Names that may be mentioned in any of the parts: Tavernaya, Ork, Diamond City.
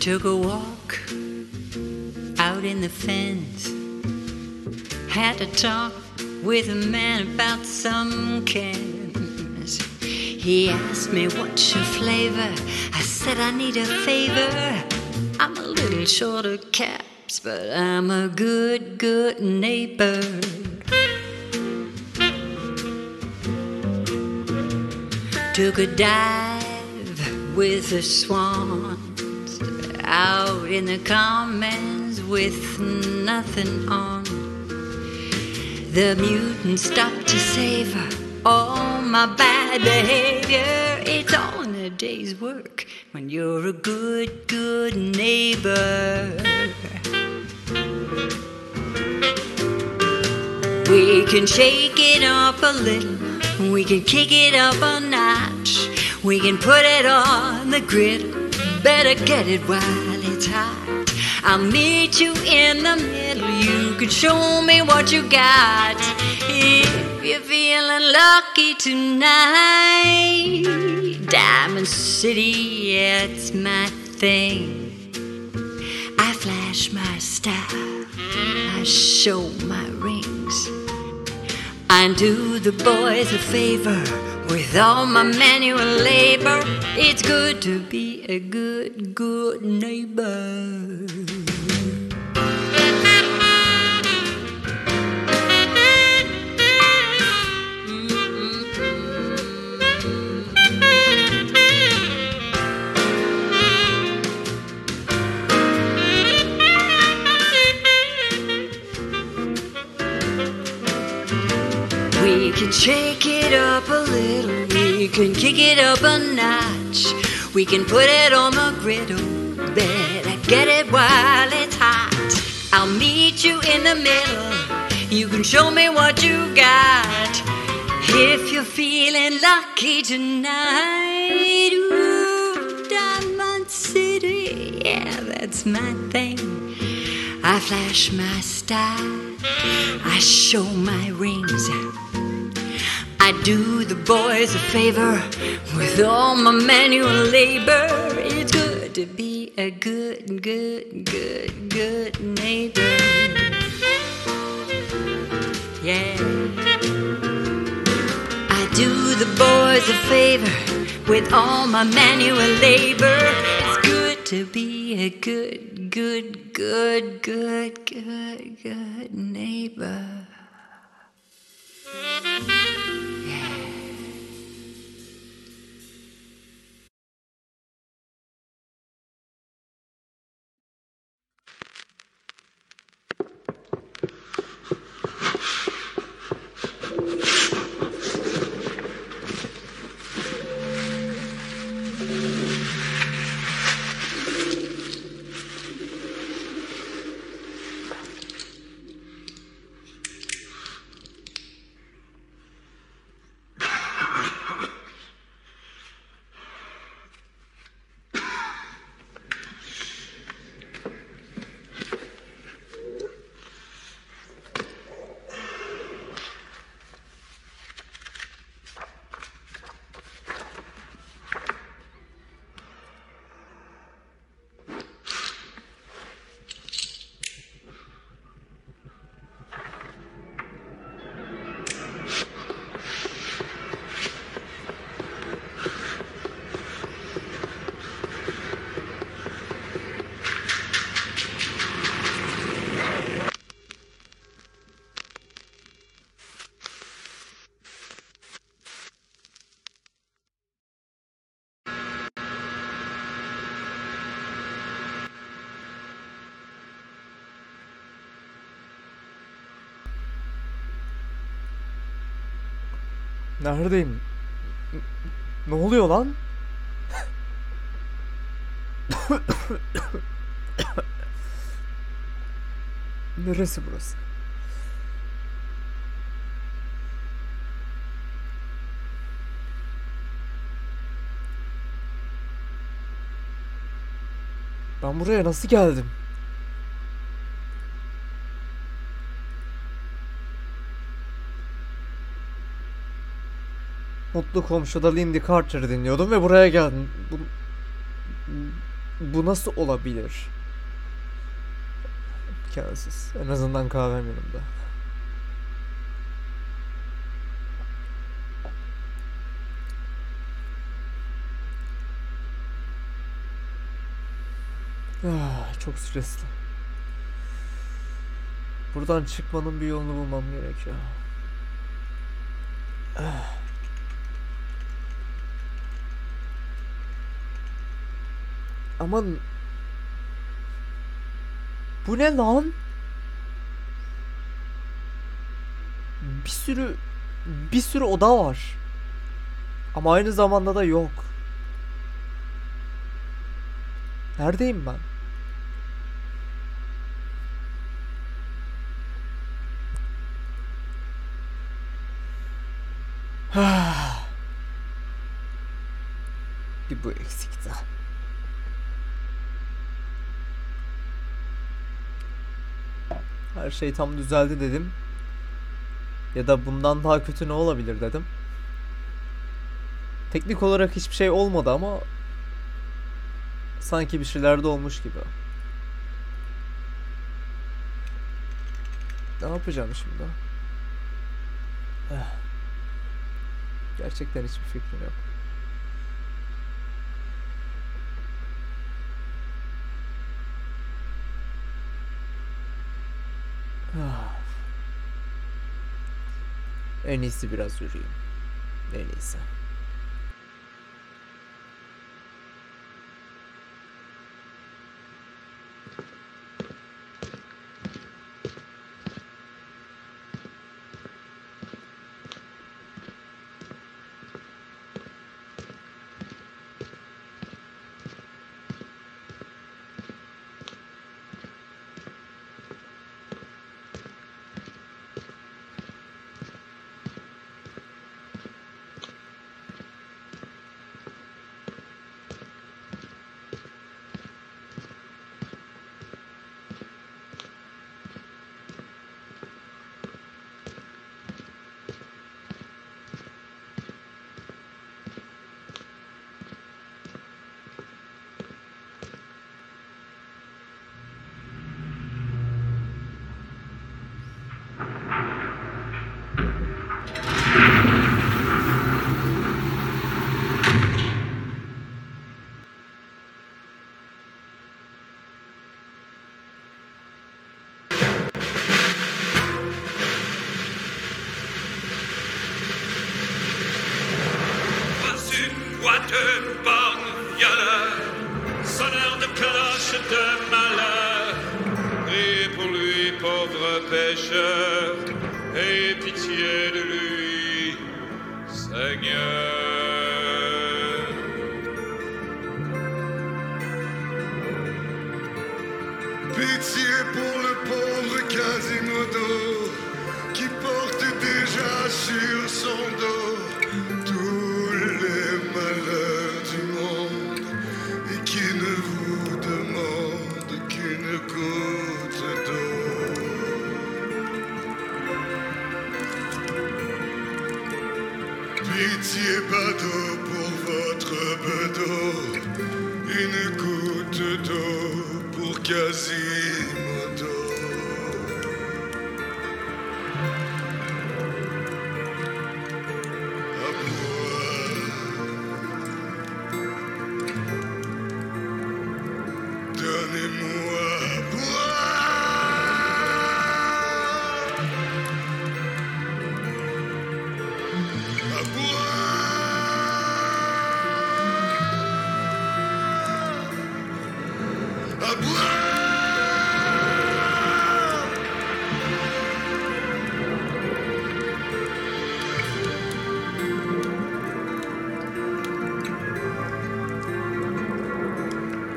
Took a walk out in the fens. Had to talk with a man about some cans. He asked me, what's your flavor? I said, I need a favor. I'm a little short of caps, but I'm a good, good neighbor. Took a dive with a swan. Out in the commons with nothing on. The mutant stopped to savor all my bad behavior. It's all in a day's work when you're a good, good neighbor. We can shake it up a little. We can kick it up a notch. We can put it on the griddle. Better get it while it's hot. I'll meet you in the middle. You can show me what you got. If you're feeling lucky tonight, Diamond City, yeah, it's my thing. I flash my style, I show my rings. I do the boys a favor with all my manual labor. It's good to be a good, good neighbor. We can shake it up a little, we can kick it up a notch, we can put it on the griddle, better get it while it's hot. I'll meet you in the middle, you can show me what you got. If you're feeling lucky tonight, ooh, Diamond City, yeah, that's my thing. I flash my style, I show my rings. I do the boys a favor with all my manual labor. It's good to be a good, good, good, good neighbor. Yeah. I do the boys a favor with all my manual labor. It's good to be a good, good, good, good, good, good neighbor. Neredeyim? Ne oluyor lan? Neresi burası? Ben buraya nasıl geldim? Mutlu komşuda Lindy Carter'ı dinliyordum ve buraya geldim. Bu nasıl olabilir? Hikâsız. En azından kahvem yanımda. Çok stresli. Buradan çıkmanın bir yolunu bulmam gerekiyor. Aman. Bu ne lan? Bir sürü oda var. Ama aynı zamanda da yok. Neredeyim ben? Bir bu eksikti. Her şey tam düzeldi dedim. Ya da bundan daha kötü ne olabilir dedim. Teknik olarak hiçbir şey olmadı ama sanki bir şeyler de olmuş gibi. Ne yapacağım şimdi? Gerçekten hiçbir fikrim yok. En iyisi biraz yürüyeyim. En iyisi.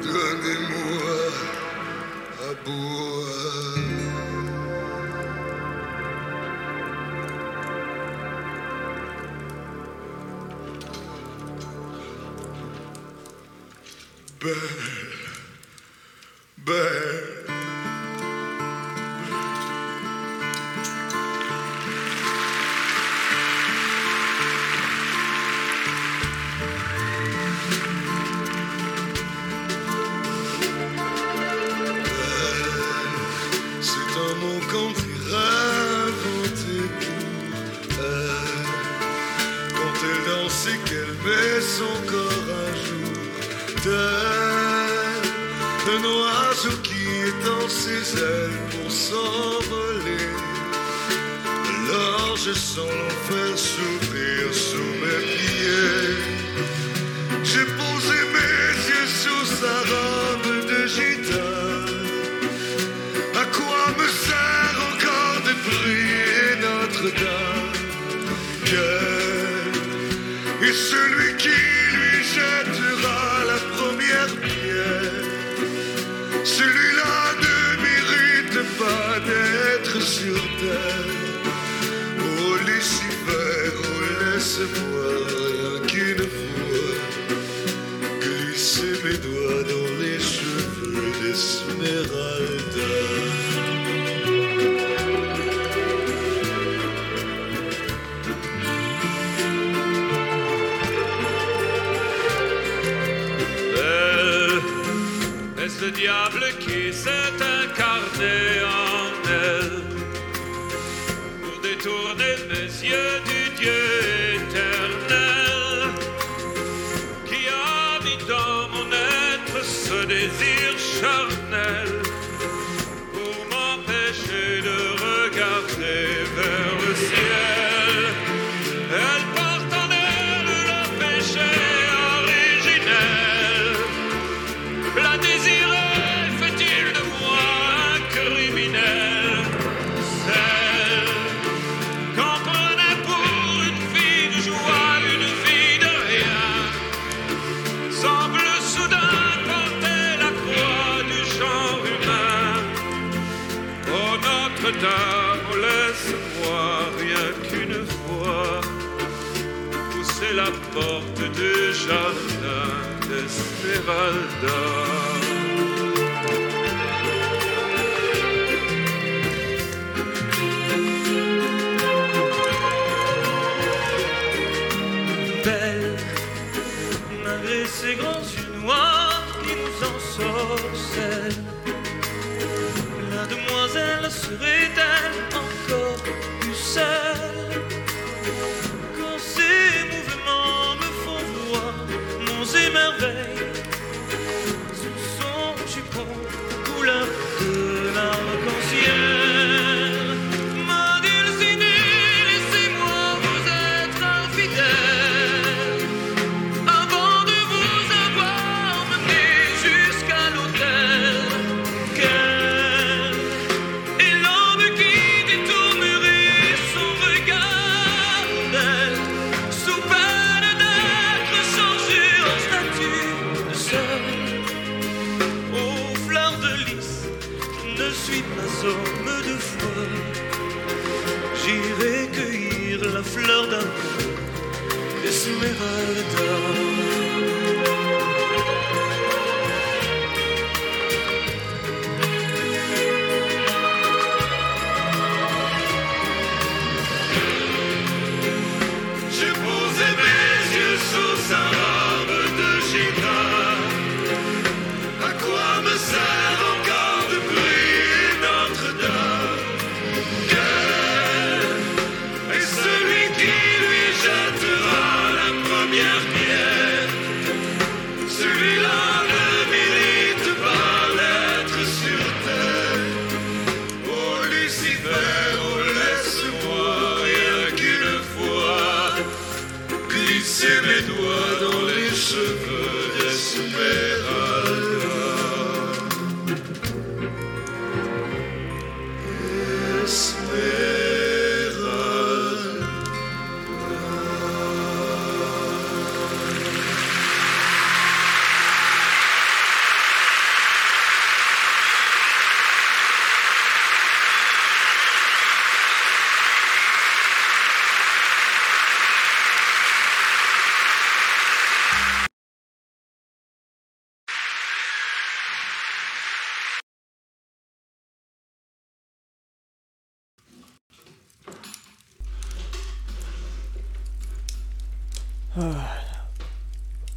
Donnez-moi à boire. Yeah.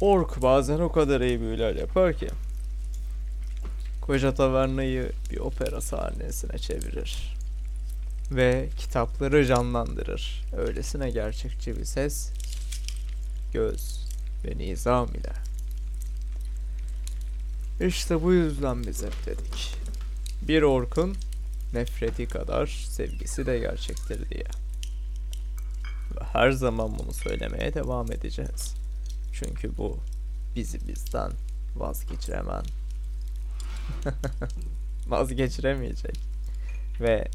Ork bazen o kadar iyi büyüler yapar ki koca Tavernayı bir opera sahnesine çevirir ve kitapları canlandırır. Öylesine gerçekçi bir ses, göz ve nizam ile. İşte bu yüzden biz hep dedik, bir orkun nefreti kadar sevgisi de gerçektir diye. Ve her zaman bunu söylemeye devam edeceğiz. Çünkü bu bizi bizden vazgeçiremeyecek ve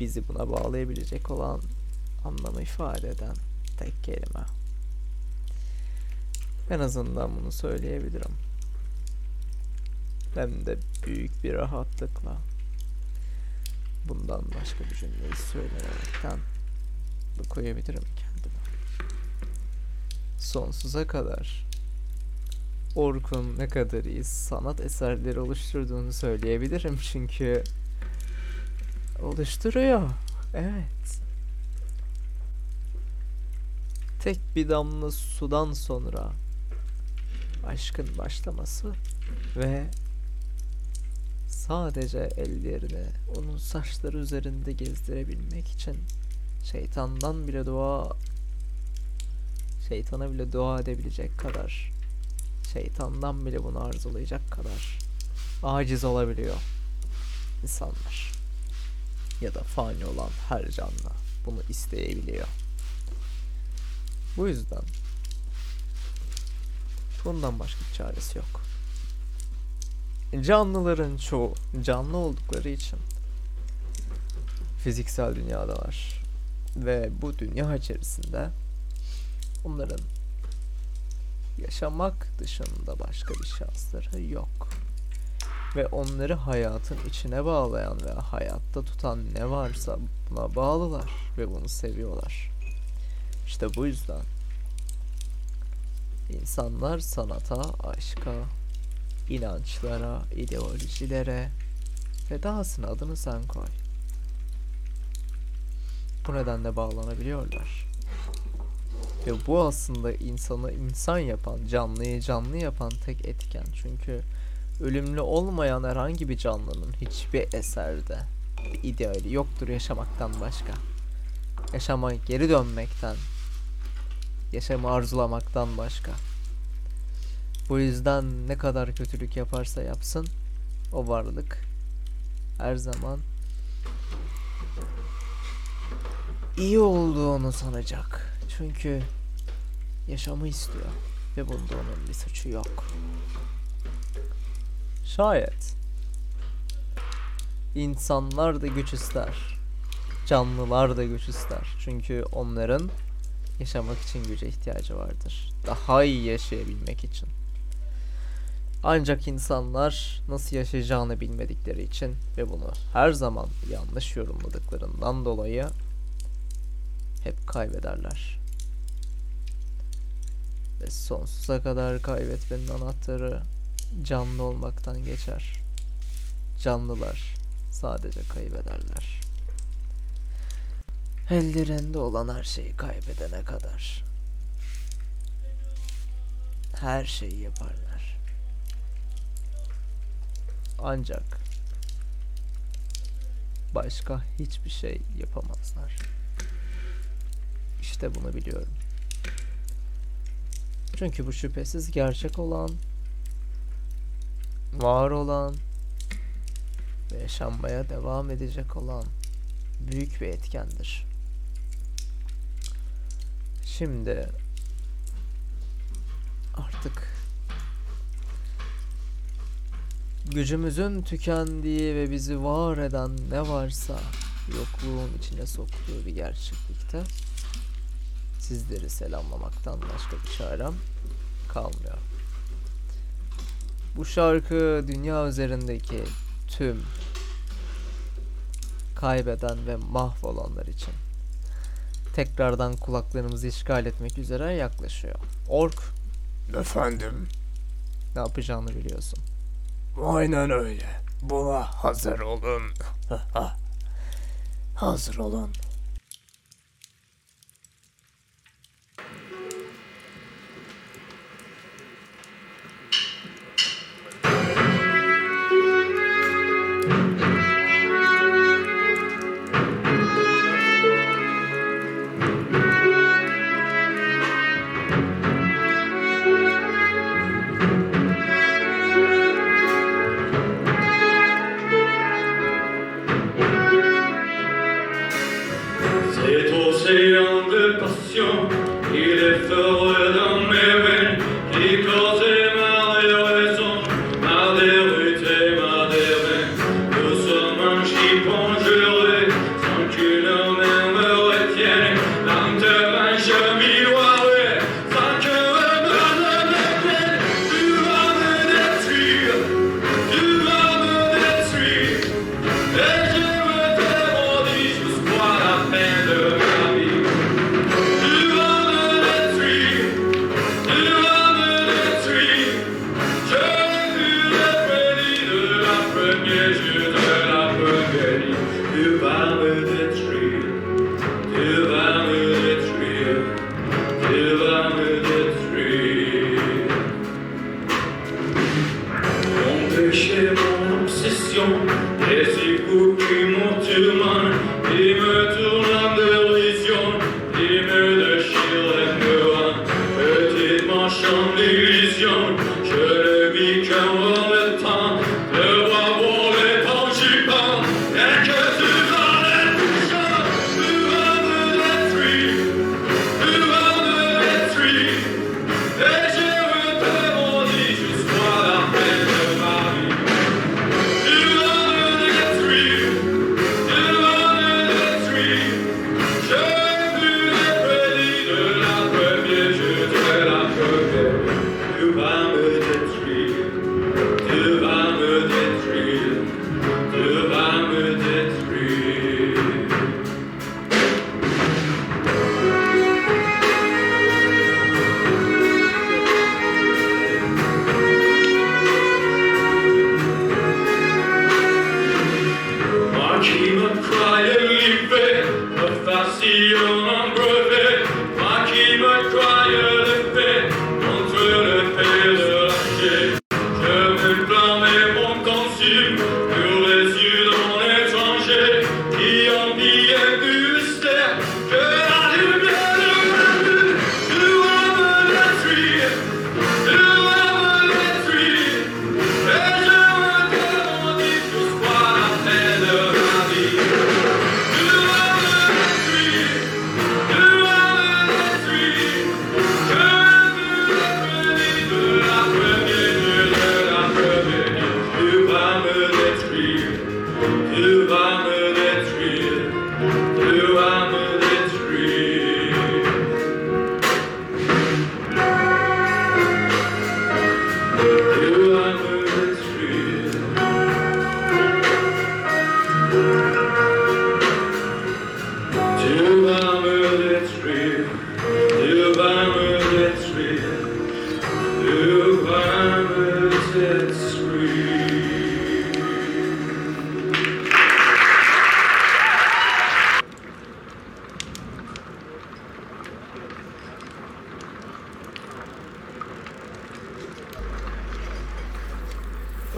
bizi buna bağlayabilecek olan anlamı ifade eden tek kelime. En azından bunu söyleyebilirim. Hem de büyük bir rahatlıkla. Bundan başka bir cümleyi söylemekten koyabilirim kendime. Sonsuza kadar Ork'un ne kadar iyi sanat eserleri oluşturduğunu söyleyebilirim çünkü oluşturuyor. Evet. Tek bir damla sudan sonra aşkın başlaması ve sadece ellerini onun saçları üzerinde gezdirebilmek için şeytana bile dua edebilecek kadar, şeytandan bile bunu arzulayacak kadar aciz olabiliyor insanlar. Ya da fani olan her canlı bunu isteyebiliyor. Bu yüzden bundan başka bir çaresi yok. Canlıların çoğu canlı oldukları için fiziksel dünyadalar ve bu dünya içerisinde onların yaşamak dışında başka bir şansları yok. Ve onları hayatın içine bağlayan ve hayatta tutan ne varsa buna bağlılar ve bunu seviyorlar. İşte bu yüzden insanlar sanata, aşka, inançlara, ideolojilere ve dahasına adını sen koy. Bu nedenle bağlanabiliyorlar. Ve bu aslında insanı insan yapan, canlıyı canlı yapan tek etken. Çünkü ölümlü olmayan herhangi bir canlının hiçbir eserde bir ideali yoktur yaşamaktan başka. Yaşama geri dönmekten, yaşamı arzulamaktan başka. Bu yüzden ne kadar kötülük yaparsa yapsın, o varlık her zaman iyi olduğunu sanacak. Çünkü yaşamı istiyor ve bunda onun bir suçu yok. Şayet insanlar da güç ister, canlılar da güç ister. Çünkü onların yaşamak için güce ihtiyacı vardır. Daha iyi yaşayabilmek için. Ancak insanlar nasıl yaşayacağını bilmedikleri için ve bunu her zaman yanlış yorumladıklarından dolayı hep kaybederler. Ve sonsuza kadar kaybetmenin anahtarı canlı olmaktan geçer. Canlılar sadece kaybederler. Ellerinde olan her şeyi kaybedene kadar her şeyi yaparlar. Ancak başka hiçbir şey yapamazlar. İşte bunu biliyorum. Çünkü bu şüphesiz gerçek olan, var olan ve yaşanmaya devam edecek olan büyük bir etkendir. Şimdi artık gücümüzün tükendiği ve bizi var eden ne varsa yokluğun içine soktuğu bir gerçeklikte sizleri selamlamaktan başka bir çarem kalmıyor. Bu şarkı dünya üzerindeki tüm kaybeden ve mahvolanlar için tekrardan kulaklarımızı işgal etmek üzere yaklaşıyor. Ork, efendim, ne yapacağını biliyorsun. Aynen öyle. Buna hazır olun. Hazır olun.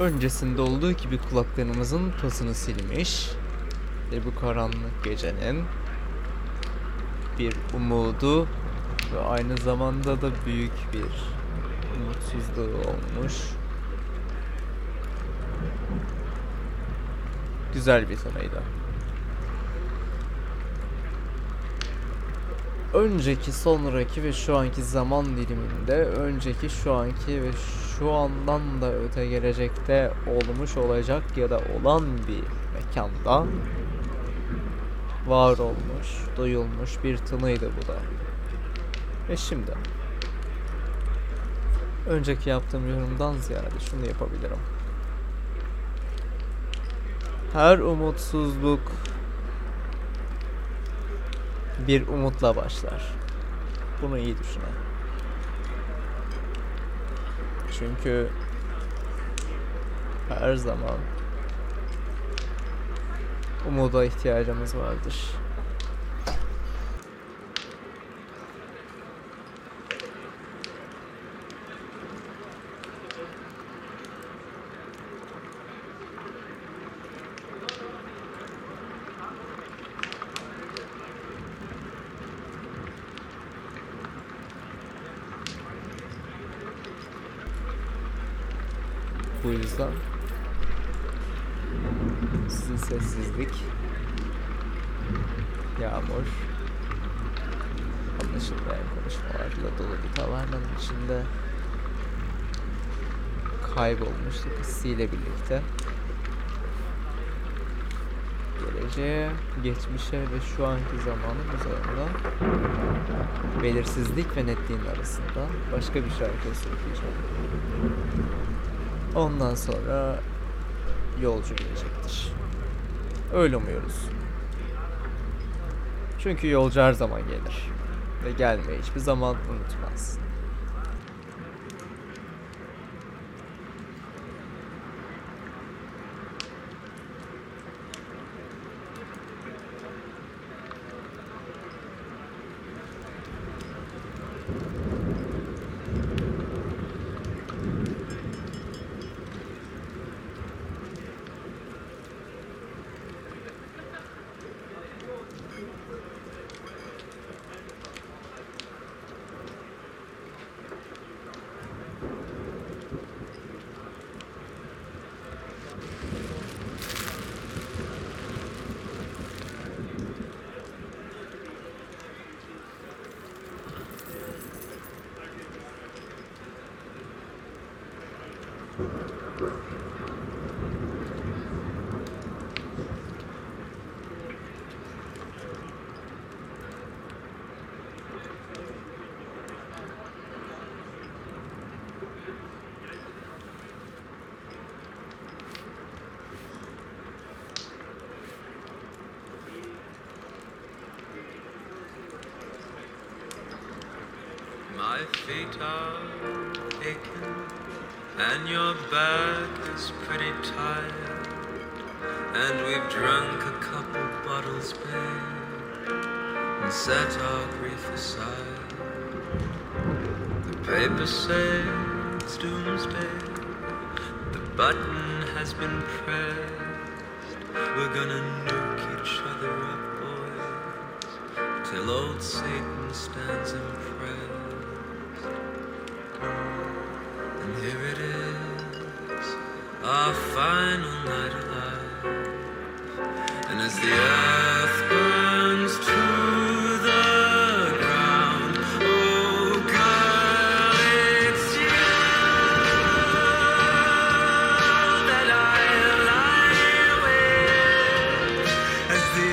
Öncesinde olduğu gibi kulaklarımızın pasını silmiş ve bu karanlık gecenin bir umudu ve aynı zamanda da büyük bir umutsuzluğu olmuş. Güzel bir sanaydı. Önceki, sonraki ve şu anki zaman diliminde, önceki, şu anki ve şu andan da öte gelecekte olmuş olacak ya da olan bir mekanda var olmuş, duyulmuş bir tınıydı bu da. Ve şimdi önceki yaptığım yorumdan ziyade şunu yapabilirim. Her umutsuzluk bir umutla başlar. Bunu iyi düşünün. Çünkü her zaman umuda ihtiyacımız vardır. Bu yüzden sizin sessizlik, yağmur, anlaşılmayan konuşmalarla dolu bir tavernanın içinde kaybolmuştu hissiyle birlikte. Geleceğe, geçmişe ve şu anki zamanın üzerinde belirsizlik ve netliğin arasında başka bir şarkı söyleyeceğim. Ondan sonra yolcu gelecektir. Öyle umuyoruz. Çünkü yolcu her zaman gelir ve gelmeyi hiçbir zaman unutmaz. My feet are aching, and your back is pretty tired, and we've drunk a couple bottles, babe, and set our grief aside. The paper says doomsday, the button has been pressed, we're gonna nuke each other up, boys, till old Satan stands impressed. And here it is, our final night alive. And as the earth burns to the ground, oh God, it's you that I lie with. As the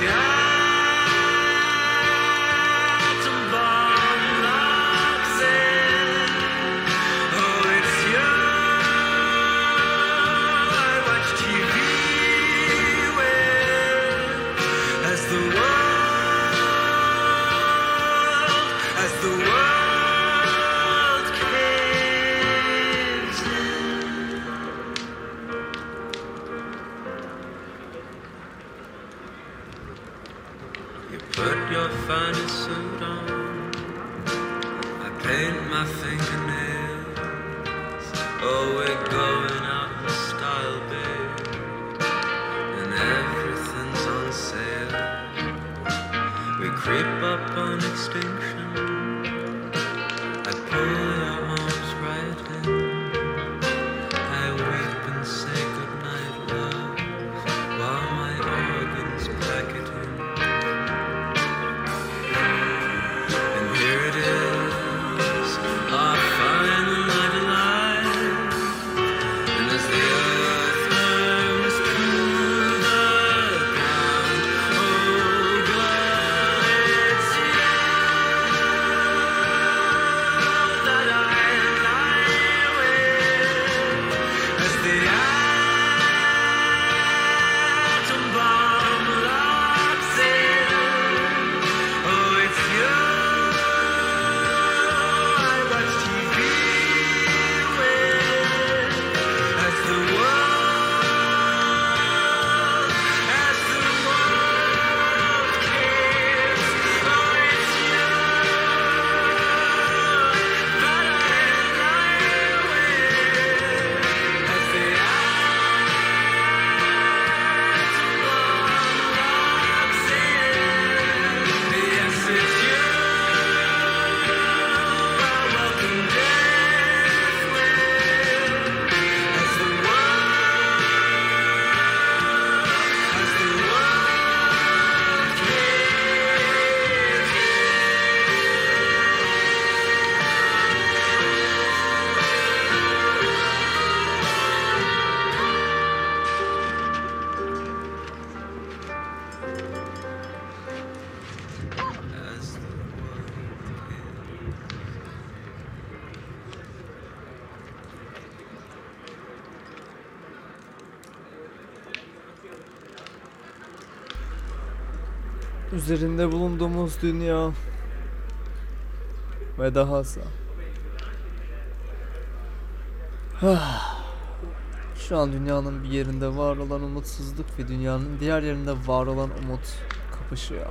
atom bomb locks in, put your finest suit on, I paint my fingernails, oh we're going out in style, babe, and everything's on sale. We creep up on extinction, I pull your arms right in, I weep and say goodnight, love, while my organs pack it in. üzerinde bulunduğumuz dünya ve dahası. Şu an dünyanın bir yerinde var olan umutsuzluk ve dünyanın diğer yerinde var olan umut kapışıyor.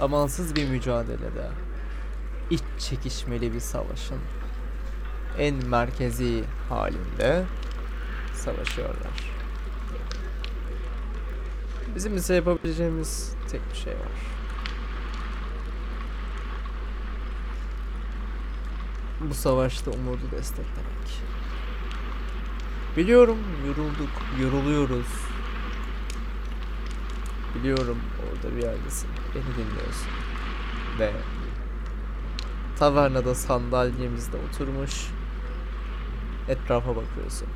Amansız bir mücadelede, iç çekişmeli bir savaşın en merkezi halinde savaşıyorlar. Bizim ise yapabileceğimiz tek bir şey var. Bu savaşta umudu desteklemek. Biliyorum yorulduk, yoruluyoruz. Biliyorum orada bir yerdesin, beni dinliyorsun. Ve tavernada sandalyemizde oturmuş etrafa bakıyorsun.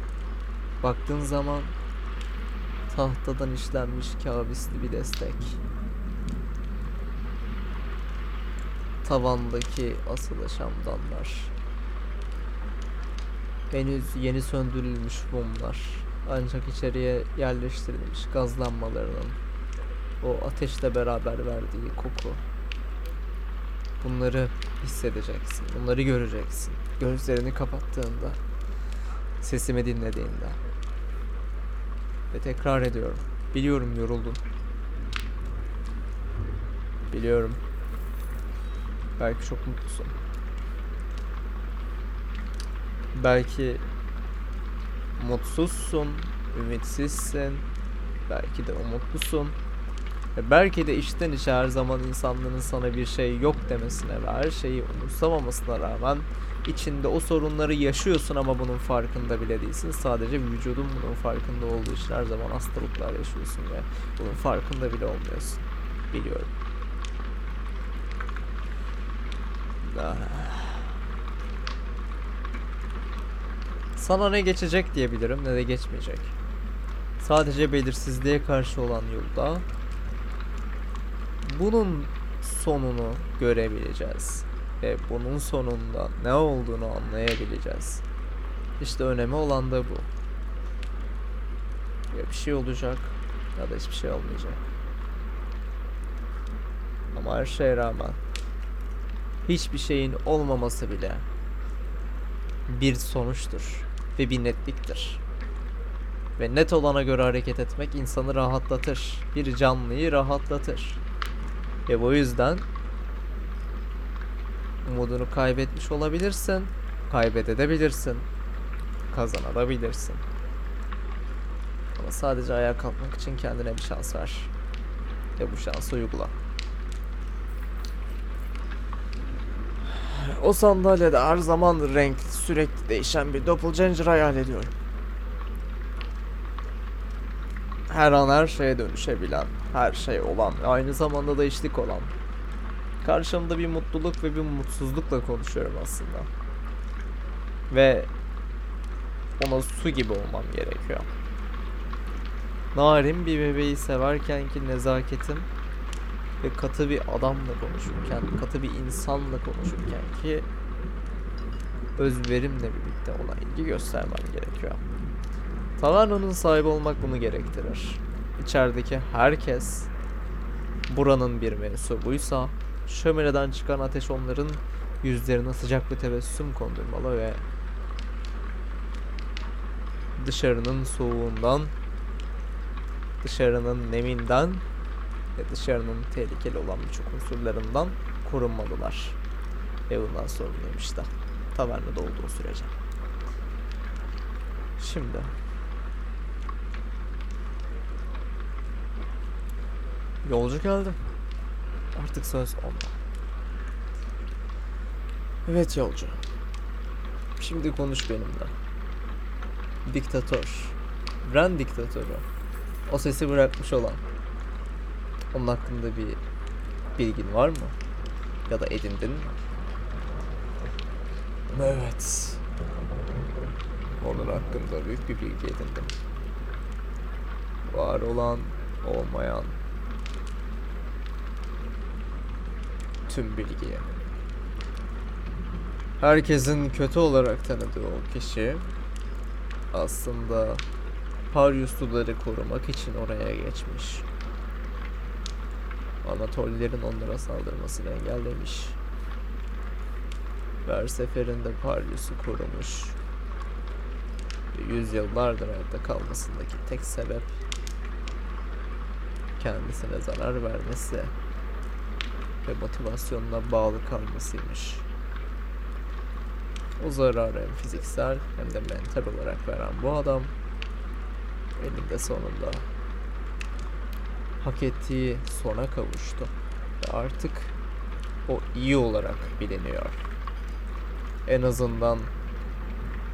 Baktığın zaman tahtadan işlenmiş kavisli bir destek. Tavandaki asılı şamdanlar. Henüz yeni söndürülmüş mumlar. Ancak içeriye yerleştirilmiş gaz lambalarının o ateşle beraber verdiği koku. Bunları hissedeceksin. Bunları göreceksin. Gözlerini kapattığında, sesimi dinlediğinde. Ve tekrar ediyorum. Biliyorum yoruldun. Biliyorum. Belki çok mutlusun. Belki mutsuzsun, ümitsizsin, belki de umutlusun. Ve belki de içten içe her zaman insanların sana bir şey yok demesine ve her şeyi umursamamasına rağmen içinde o sorunları yaşıyorsun ama bunun farkında bile değilsin. Sadece vücudun bunun farkında olduğu için her zaman hastalıklar yaşıyorsun ve bunun farkında bile olmuyorsun. Biliyorum. Sana ne geçecek diyebilirim ne de geçmeyecek. Sadece belirsizliğe karşı olan yolda bunun sonunu görebileceğiz ve bunun sonunda ne olduğunu anlayabileceğiz. İşte önemli olan da bu. Ya bir şey olacak ya da hiçbir şey olmayacak. Ama her şeye rağmen hiçbir şeyin olmaması bile bir sonuçtur ve bir netliktir. Ve net olana göre hareket etmek insanı rahatlatır. Bir canlıyı rahatlatır. Ve bu yüzden umudunu kaybetmiş olabilirsin, kaybedebilirsin, kazanabilirsin. Ama sadece ayağa kalkmak için kendine bir şans ver. Ve bu şansı uygula. O sandalyede her zaman renkli, sürekli değişen bir doppelganger hayal ediyorum. Her an her şeye dönüşebilen, her şey olan, aynı zamanda da içlik olan. Karşımda bir mutluluk ve bir mutsuzlukla konuşuyorum aslında. Ve ona su gibi olmam gerekiyor. Narin bir bebeği severken ki nezaketim ve katı bir adamla konuşurken, katı bir insanla konuşurken ki özverimle birlikte ona ilgi göstermem gerekiyor. Tavernanın sahibi olmak bunu gerektirir. İçerideki herkes buranın bir mensubuysa şömineden çıkan ateş onların yüzlerine sıcak bir tebessüm kondurmalı ve dışarının soğuğundan, dışarının neminden ve dışarının tehlikeli olan birçok unsurlarından korunmalılar. Ve bundan sorumluyum işte. Tavernada olduğu sürece. Şimdi yolcu geldi. Artık söz onda. Evet yolcu. Şimdi konuş benimle. Diktatör. Bran diktatörü. O sesi bırakmış olan. Onun hakkında bir bilgin var mı? Ya da edindin mi? Evet. Onun hakkında büyük bir bilgi edindim. Var olan, olmayan tüm bilgiye. Herkesin kötü olarak tanıdığı o kişi aslında Paryusluları korumak için oraya geçmiş. Ama trollerin onlara saldırmasını engellemiş. Her seferinde Paryus'u korumuş. Yüzyıllardır hayatta kalmasındaki tek sebep kendisine zarar vermesi ve motivasyonuna bağlı kalmasıymış. O zararı hem fiziksel hem de mental olarak veren bu adam elinde sonunda hak ettiği sona kavuştu ve artık o iyi olarak biliniyor. En azından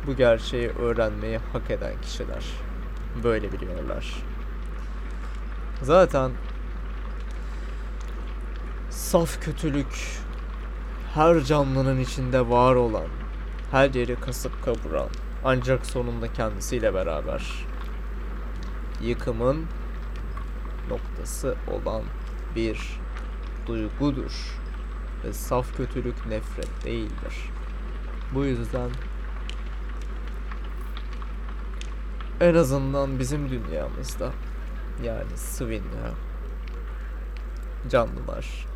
bu gerçeği öğrenmeyi hak eden kişiler böyle biliyorlar. Zaten saf kötülük her canlının içinde var olan, her yeri kasıp kavuran, ancak sonunda kendisiyle beraber yıkımın noktası olan bir duygudur. Ve saf kötülük nefret değildir. Bu yüzden en azından bizim dünyamızda, yani Swin'de canlılar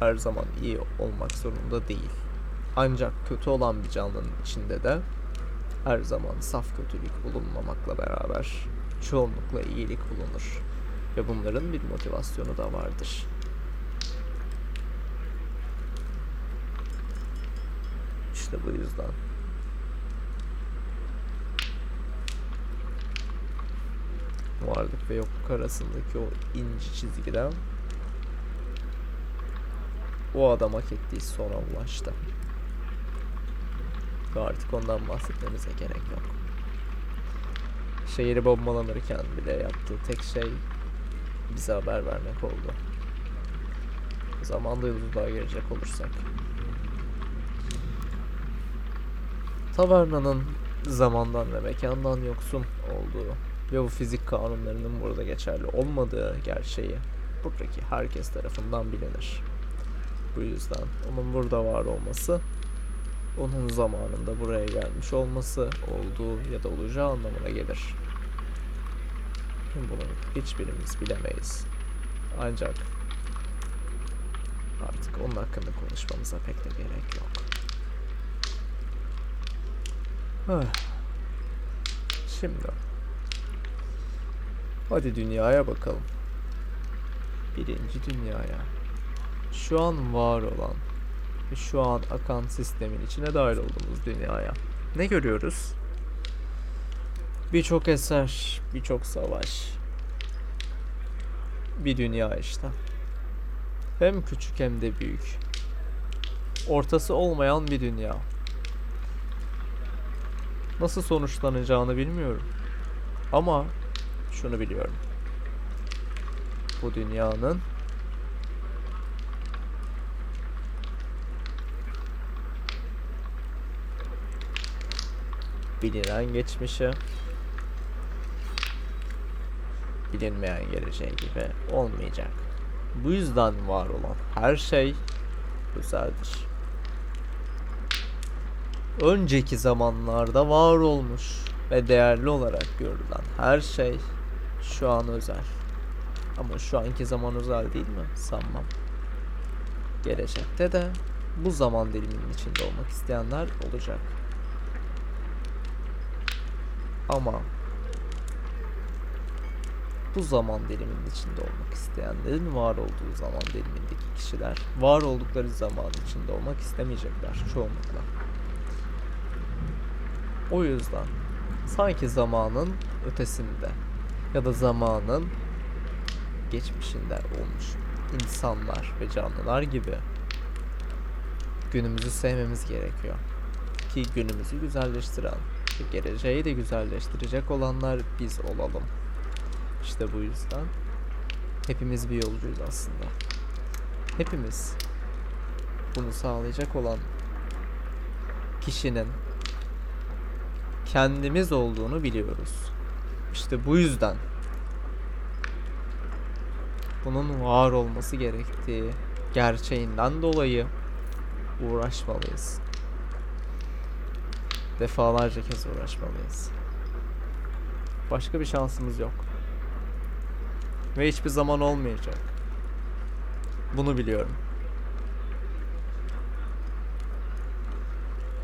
her zaman iyi olmak zorunda değil. Ancak kötü olan bir canlının içinde de her zaman saf kötülük bulunmamakla beraber çoğunlukla iyilik bulunur. Ve bunların bir motivasyonu da vardır. İşte bu yüzden varlık ve yokluk arasındaki o ince çizgiden o adam hak ettiği sona ulaştı. Ve artık ondan bahsetmemize gerek yok. Şehri bombalanırken bile yaptığı tek şey bize haber vermek oldu. Zamanda yıldızlığa gelecek olursak, Taverna'nın zamandan ve mekandan yoksun olduğu ve bu fizik kanunlarının burada geçerli olmadığı gerçeği buradaki herkes tarafından bilinir. Bu yüzden onun burada var olması, onun zamanında buraya gelmiş olması, olduğu ya da olacağı anlamına gelir. Bunu hiçbirimiz bilemeyiz. Ancak artık onun hakkında konuşmamıza pek de gerek yok. Şimdi hadi dünyaya bakalım. Birinci dünyaya. Şu an var olan ve şu an akan sistemin içine dahil olduğumuz dünyaya. Ne görüyoruz? Birçok eser, birçok savaş. Bir dünya işte. Hem küçük hem de büyük. Ortası olmayan bir dünya. Nasıl sonuçlanacağını bilmiyorum. Ama şunu biliyorum. Bu dünyanın bilinen geçmişi, bilinmeyen geleceği gibi olmayacak. Bu yüzden var olan her şey güzeldir. Önceki zamanlarda var olmuş ve değerli olarak görülen her şey şu an özel. Ama şu anki zaman özel değil mi? Sanmam. Gelecekte de bu zaman diliminin içinde olmak isteyenler olacak. Ama bu zaman diliminin içinde olmak isteyenlerin var olduğu zaman dilimindeki kişiler var oldukları zaman içinde olmak istemeyecekler çoğunlukla. O yüzden sanki zamanın ötesinde ya da zamanın geçmişinde olmuş insanlar ve canlılar gibi günümüzü sevmemiz gerekiyor. Ki günümüzü güzelleştiren ve geleceği de güzelleştirecek olanlar biz olalım. İşte bu yüzden hepimiz bir yolcuyuz aslında. Hepimiz bunu sağlayacak olan kişinin kendimiz olduğunu biliyoruz. İşte bu yüzden bunun var olması gerektiği gerçeğinden dolayı uğraşmalıyız. Defalarca kez uğraşmalıyız. Başka bir şansımız yok. Ve hiçbir zaman olmayacak. Bunu biliyorum.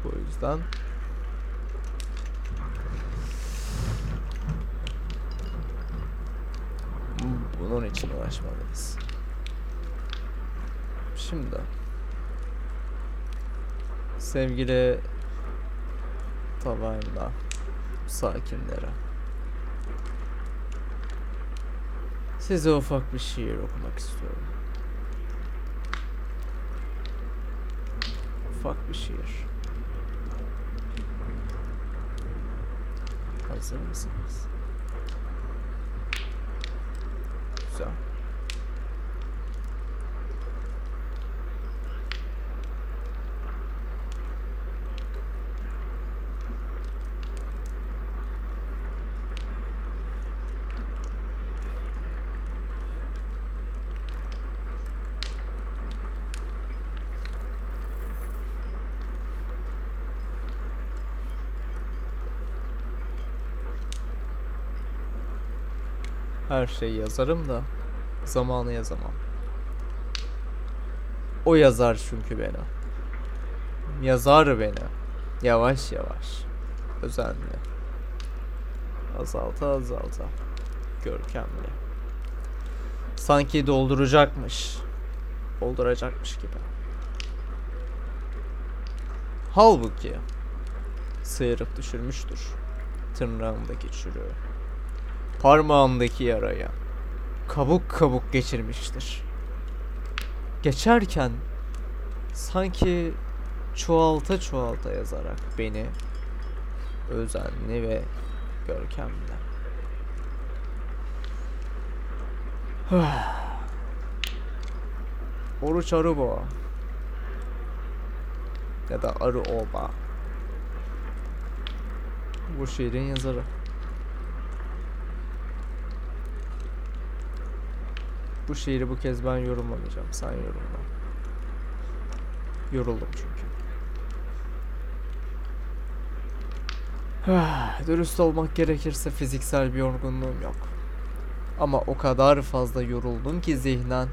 O yüzden bunun için uğraşmalıyız. Şimdi sevgili Tavernaya sakinlere size ufak bir şiir okumak istiyorum. Ufak bir şiir. Hazır mısınız? Güzel. Her şeyi yazarım da zamanı yazamam. O yazar çünkü beni. Yazar beni. Yavaş yavaş. Özenli. Azalta azalta. Görkemli. Sanki dolduracakmış. Dolduracakmış gibi. Halbuki sıyırıp düşürmüştür tırnağımdaki çürüğü. Parmağımdaki yaraya kabuk kabuk geçirmiştir. Geçerken sanki çoğalta çoğalta yazarak beni özenli ve görkemli. Oruç Aruba ya da Aruoba bu şiirin yazarı. Bu şiiri bu kez ben yorumlamayacağım. Sen yorumla. Yoruldum çünkü. Dürüst olmak gerekirse fiziksel bir yorgunluğum yok. Ama o kadar fazla yoruldum ki zihnen.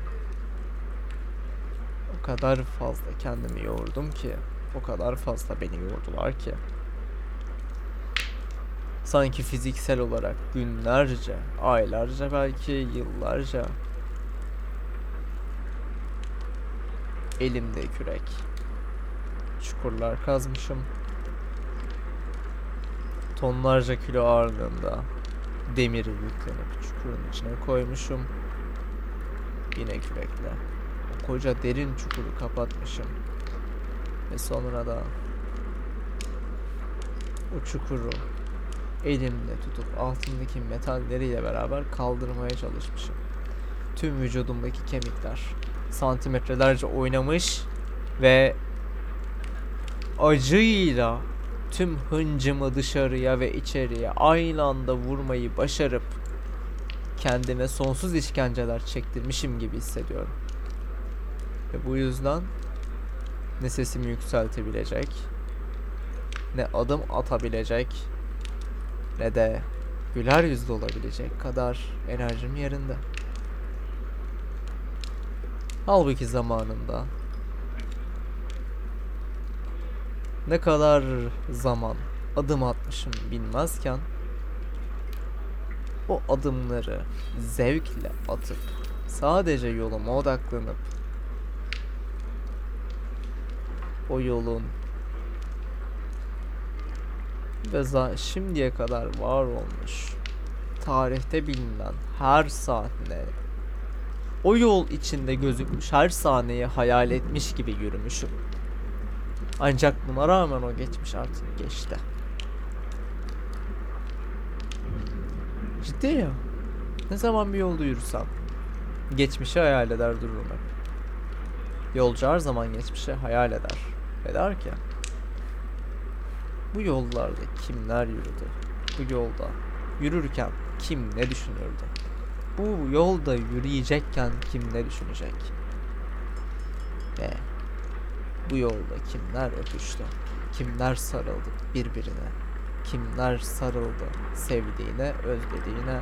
O kadar fazla kendimi yordum ki. O kadar fazla beni yordular ki. Sanki fiziksel olarak günlerce, aylarca belki yıllarca elimde kürek çukurlar kazmışım. Tonlarca kilo ağırlığında demiri yüklenip çukurun içine koymuşum. Yine kürekle o koca derin çukuru kapatmışım. Ve sonra da o çukuru elimle tutup altındaki metalleriyle beraber kaldırmaya çalışmışım. Tüm vücudumdaki kemikler santimetrelerce oynamış ve acıyla tüm hıncımı dışarıya ve içeriye aynı anda vurmayı başarıp kendime sonsuz işkenceler çektirmişim gibi hissediyorum. Ve bu yüzden ne sesimi yükseltebilecek, ne adım atabilecek, ne de güler yüzlü olabilecek kadar enerjim yerinde. Halbuki zamanında ne kadar zaman adım atmışım bilmezken o adımları zevkle atıp sadece yoluma odaklanıp o yolun ve şimdiye kadar var olmuş tarihte bilinen her saatine o yol içinde gözükmüş her sahneyi hayal etmiş gibi yürümüşüm. Ancak buna rağmen o geçmiş artık geçti. Ciddi ya. Ne zaman bir yolda yürüsem geçmişi hayal eder dururum hep. Yolcu her zaman geçmişi hayal eder. Ve der ki bu yollarda kimler yürüdü? Bu yolda yürürken kim ne düşünürdü? Bu yolda yürüyecekken kim ne düşünecek? Ve bu yolda kimler öpüştü? Kimler sarıldı birbirine? Kimler sarıldı sevdiğine, özlediğine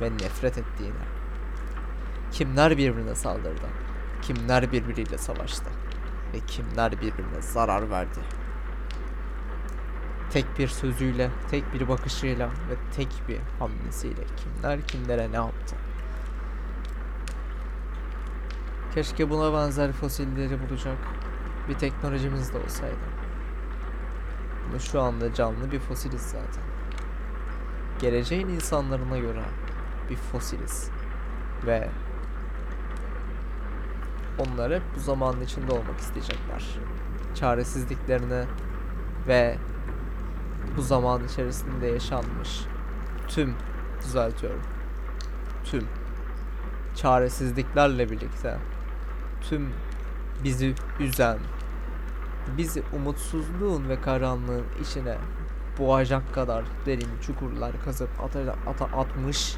ve nefret ettiğine? Kimler birbirine saldırdı? Kimler birbiriyle savaştı? Ve kimler birbirine zarar verdi? Tek bir sözüyle, tek bir bakışıyla ve tek bir hamlesiyle kimler kimlere ne yaptı? Keşke buna benzer fosilleri bulacak bir teknolojimiz de olsaydı. Bunu şu anda canlı bir fosiliz zaten. Geleceğin insanlarına göre bir fosiliz. Ve onlar hep bu zamanın içinde olmak isteyecekler. Çaresizliklerini ve bu zaman içerisinde yaşanmış tüm, düzeltiyorum, tüm çaresizliklerle birlikte tüm bizi üzen, bizi umutsuzluğun ve karanlığın içine boğacak kadar derin çukurlar kazıp atmış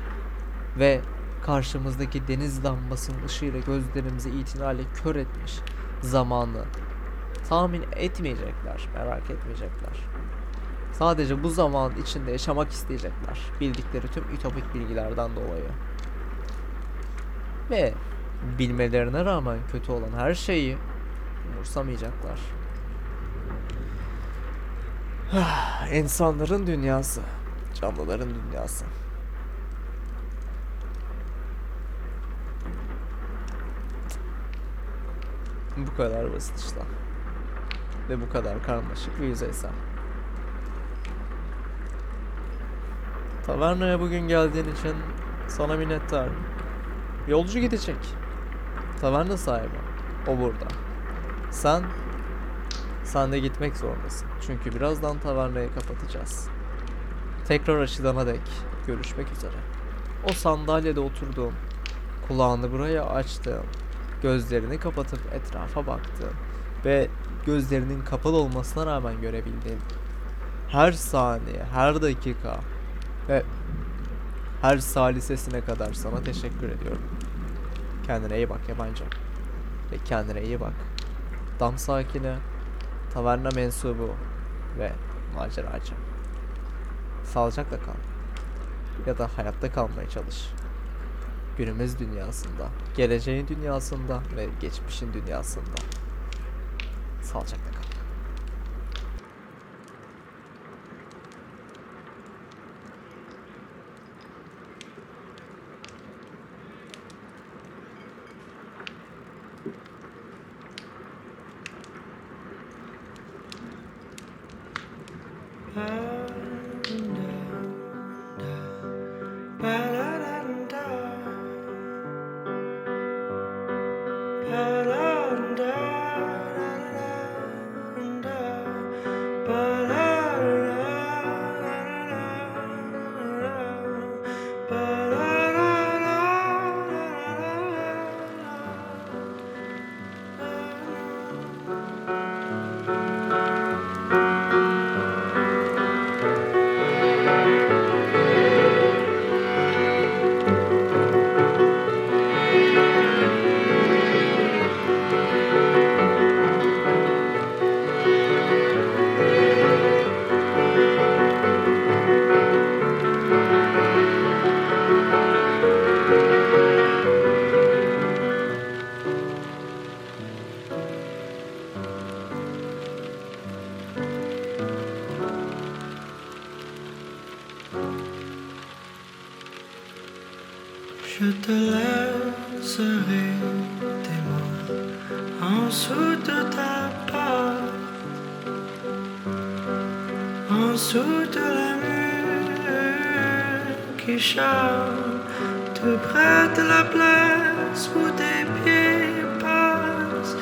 ve karşımızdaki deniz lambasının ışığıyla gözlerimizi itinayla kör etmiş zamanı tahmin etmeyecekler, merak etmeyecekler. Sadece bu zaman içinde yaşamak isteyecekler. Bildikleri tüm ütopik bilgilerden dolayı. Ve bilmelerine rağmen kötü olan her şeyi umursamayacaklar. İnsanların dünyası, canlıların dünyası. Bu kadar basit işte. Ve bu kadar karmaşık ve yüzeysel. Tavernaya bugün geldiğin için sana minnettarım. Yolcu gidecek. Taverna sahibi. O burada. Sen de gitmek zorundasın. Çünkü birazdan tavernayı kapatacağız. Tekrar açılana dek görüşmek üzere. O sandalyede oturduğum, kulağını buraya açtığım, gözlerini kapatıp etrafa baktığım ve gözlerinin kapalı olmasına rağmen görebildiğim her saniye, her dakika ve her salisesine kadar sana teşekkür ediyorum. Kendine iyi bak yabancı. Ve kendine iyi bak. Dam sakini, taverna mensubu ve maceracı. Sağlıcakla kal. Ya da hayatta kalmaya çalış. Günümüz dünyasında, geleceğin dünyasında ve geçmişin dünyasında. Sağlıcakla kal. Je te laisserai tes mains en dessous de ta porte, en dessous de la muraille qui charme, tout près de la place où tes pieds passent,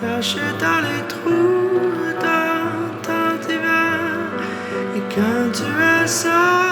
cachés dans les trous dans ton divan. Et quand tu es seul